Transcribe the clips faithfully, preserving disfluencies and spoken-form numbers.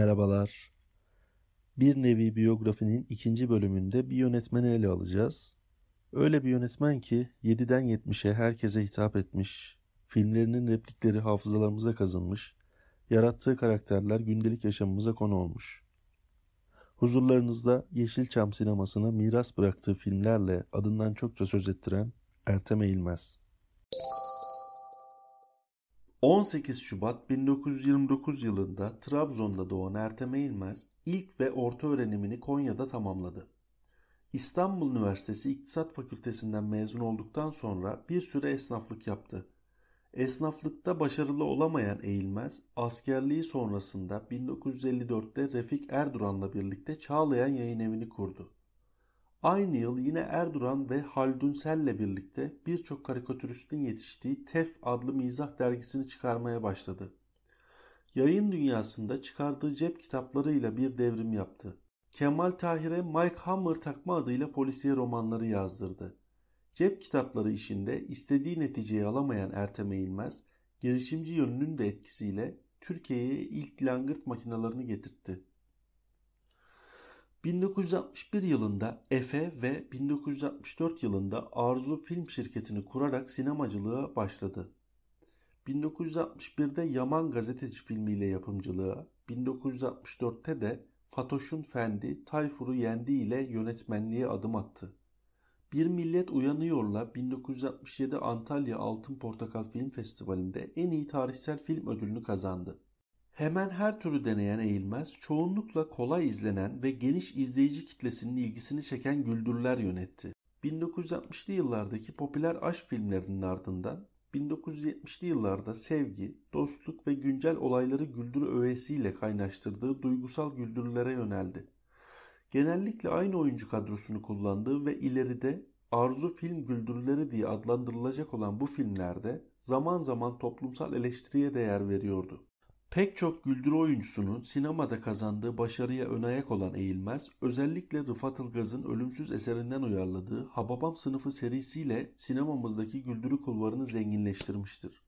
Merhabalar. Bir nevi biyografinin ikinci bölümünde bir yönetmeni ele alacağız. Öyle bir yönetmen ki yediden yetmişe herkese hitap etmiş, filmlerinin replikleri hafızalarımıza kazınmış, yarattığı karakterler gündelik yaşamımıza konu olmuş. Huzurlarınızda Yeşilçam sinemasına miras bıraktığı filmlerle adından çokça söz ettiren Ertem Eğilmez. on sekiz Şubat bin dokuz yüz yirmi dokuz yılında Trabzon'da doğan Ertem Eğilmez ilk ve orta öğrenimini Konya'da tamamladı. İstanbul Üniversitesi İktisat Fakültesinden mezun olduktan sonra bir süre esnaflık yaptı. Esnaflıkta başarılı olamayan Eğilmez, askerliği sonrasında bin dokuz yüz elli dörtte Refik Erduran'la birlikte Çağlayan Yayınevi'ni kurdu. Aynı yıl yine Erduran ve Haldun Sel'le birlikte birçok karikatüristin yetiştiği TEF adlı mizah dergisini çıkarmaya başladı. Yayın dünyasında çıkardığı cep kitaplarıyla bir devrim yaptı. Kemal Tahir'e Mike Hammer takma adıyla polisiye romanları yazdırdı. Cep kitapları işinde istediği neticeyi alamayan Ertem Eğilmez, girişimci yönünün de etkisiyle Türkiye'ye ilk langırt makinalarını getirtti. bin dokuz yüz altmış bir yılında Efe ve bin dokuz yüz altmış dört yılında Arzu Film şirketini kurarak sinemacılığa başladı. bin dokuz yüz altmış birde Yaman Gazeteci filmiyle yapımcılığa, bin dokuz yüz altmış dörtte de Fatoş'un Fendi, Tayfur'u Yendi ile yönetmenliğe adım attı. Bir Millet Uyanıyor'la bin dokuz yüz altmış yedi Antalya Altın Portakal Film Festivali'nde en iyi tarihsel film ödülünü kazandı. Hemen her türü deneyen Eğilmez, çoğunlukla kolay izlenen ve geniş izleyici kitlesinin ilgisini çeken güldürüler yönetti. bin dokuz yüz altmışlı yıllardaki popüler aşk filmlerinin ardından bin dokuz yüz yetmişli yıllarda sevgi, dostluk ve güncel olayları güldürü öğesiyle kaynaştırdığı duygusal güldürülere yöneldi. Genellikle aynı oyuncu kadrosunu kullandığı ve ileride Arzu Film güldürüleri diye adlandırılacak olan bu filmlerde zaman zaman toplumsal eleştiriye değer veriyordu. Pek çok güldürü oyuncusunun sinemada kazandığı başarıya önayak olan Eğilmez, özellikle Rıfat Ilgaz'ın ölümsüz eserinden uyarladığı Hababam Sınıfı serisiyle sinemamızdaki güldürü kulvarını zenginleştirmiştir.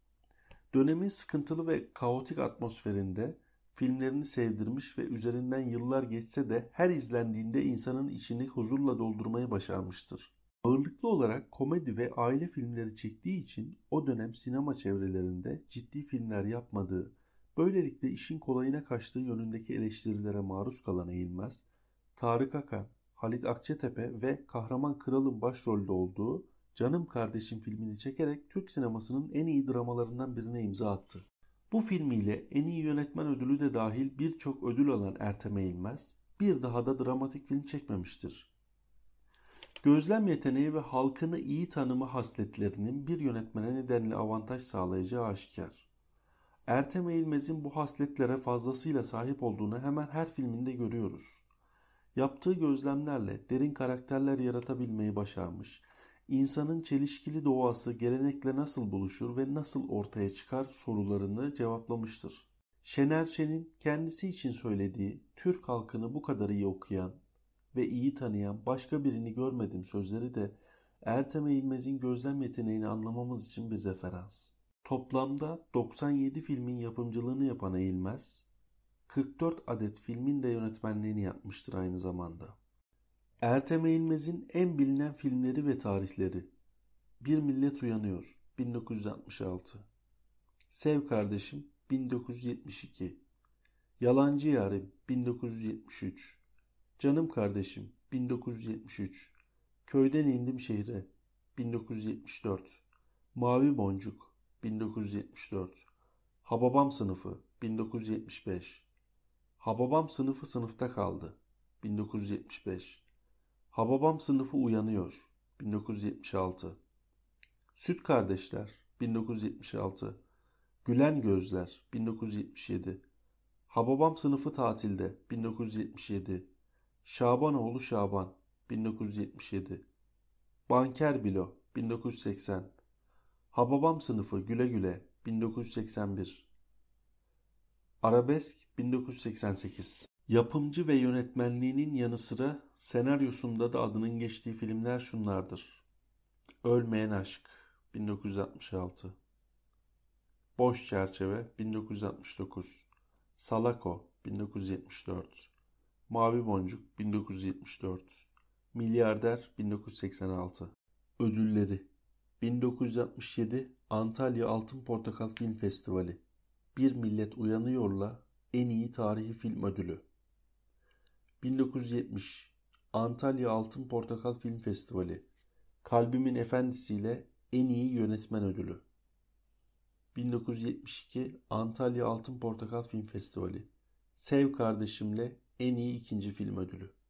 Dönemin sıkıntılı ve kaotik atmosferinde filmlerini sevdirmiş ve üzerinden yıllar geçse de her izlendiğinde insanın içini huzurla doldurmayı başarmıştır. Ağırlıklı olarak komedi ve aile filmleri çektiği için o dönem sinema çevrelerinde ciddi filmler yapmadığı, böylelikle işin kolayına kaçtığı yönündeki eleştirilere maruz kalan Eğilmez, Tarık Akan, Halit Akçetepe ve Kahraman Kral'ın başrolde olduğu Canım Kardeşim filmini çekerek Türk sinemasının en iyi dramalarından birine imza attı. Bu filmiyle en iyi yönetmen ödülü de dahil birçok ödül alan Ertem Eğilmez, bir daha da dramatik film çekmemiştir. Gözlem yeteneği ve halkını iyi tanıma hasletlerinin bir yönetmene nedenli avantaj sağlayacağı aşikar. Ertem Eğilmez'in bu hasletlere fazlasıyla sahip olduğunu hemen her filminde görüyoruz. Yaptığı gözlemlerle derin karakterler yaratabilmeyi başarmış, insanın çelişkili doğası gelenekle nasıl buluşur ve nasıl ortaya çıkar sorularını cevaplamıştır. Şener Şen'in kendisi için söylediği "Türk halkını bu kadar iyi okuyan ve iyi tanıyan başka birini görmedim" sözleri de Ertem Eğilmez'in gözlem yeteneğini anlamamız için bir referans. Toplamda doksan yedi filmin yapımcılığını yapan Eğilmez, kırk dört adet filmin de yönetmenliğini yapmıştır aynı zamanda. Ertem Eğilmez'in en bilinen filmleri ve tarihleri: Bir Millet Uyanıyor bin dokuz yüz altmış altı, Sev Kardeşim bin dokuz yüz yetmiş iki, Yalancı Yarim bin dokuz yüz yetmiş üç, Canım Kardeşim bin dokuz yüz yetmiş üç, Köyden İndim Şehre bin dokuz yüz yetmiş dört, Mavi Boncuk bin dokuz yüz yetmiş dört, Hababam Sınıfı bin dokuz yüz yetmiş beş, Hababam Sınıfı Sınıfta Kaldı bin dokuz yüz yetmiş beş, Hababam Sınıfı Uyanıyor bin dokuz yüz yetmiş altı, Süt Kardeşler bin dokuz yüz yetmiş altı, Gülen Gözler bin dokuz yüz yetmiş yedi, Hababam Sınıfı Tatilde bin dokuz yüz yetmiş yedi, Şabanoğlu Şaban bin dokuz yüz yetmiş yedi, Banker Bilo bin dokuz yüz seksen, Hababam Sınıfı Güle Güle bin dokuz yüz seksen bir, Arabesk bin dokuz yüz seksen sekiz. Yapımcı ve yönetmenliğinin yanı sıra senaryosunda da adının geçtiği filmler şunlardır: Ölmeyen Aşk bin dokuz yüz altmış altı, Boş Çerçeve bin dokuz yüz altmış dokuz, Salako bin dokuz yüz yetmiş dört, Mavi Boncuk bin dokuz yüz yetmiş dört, Milyarder bin dokuz yüz seksen altı. Ödülleri: bin dokuz yüz altmış yedi Antalya Altın Portakal Film Festivali Bir Millet Uyanıyor'la en iyi tarihi film ödülü. bin dokuz yüz yetmiş Antalya Altın Portakal Film Festivali Kalbimin Efendisi'yle en iyi yönetmen ödülü. bin dokuz yüz yetmiş iki Antalya Altın Portakal Film Festivali Sev Kardeşim'le en iyi ikinci film ödülü.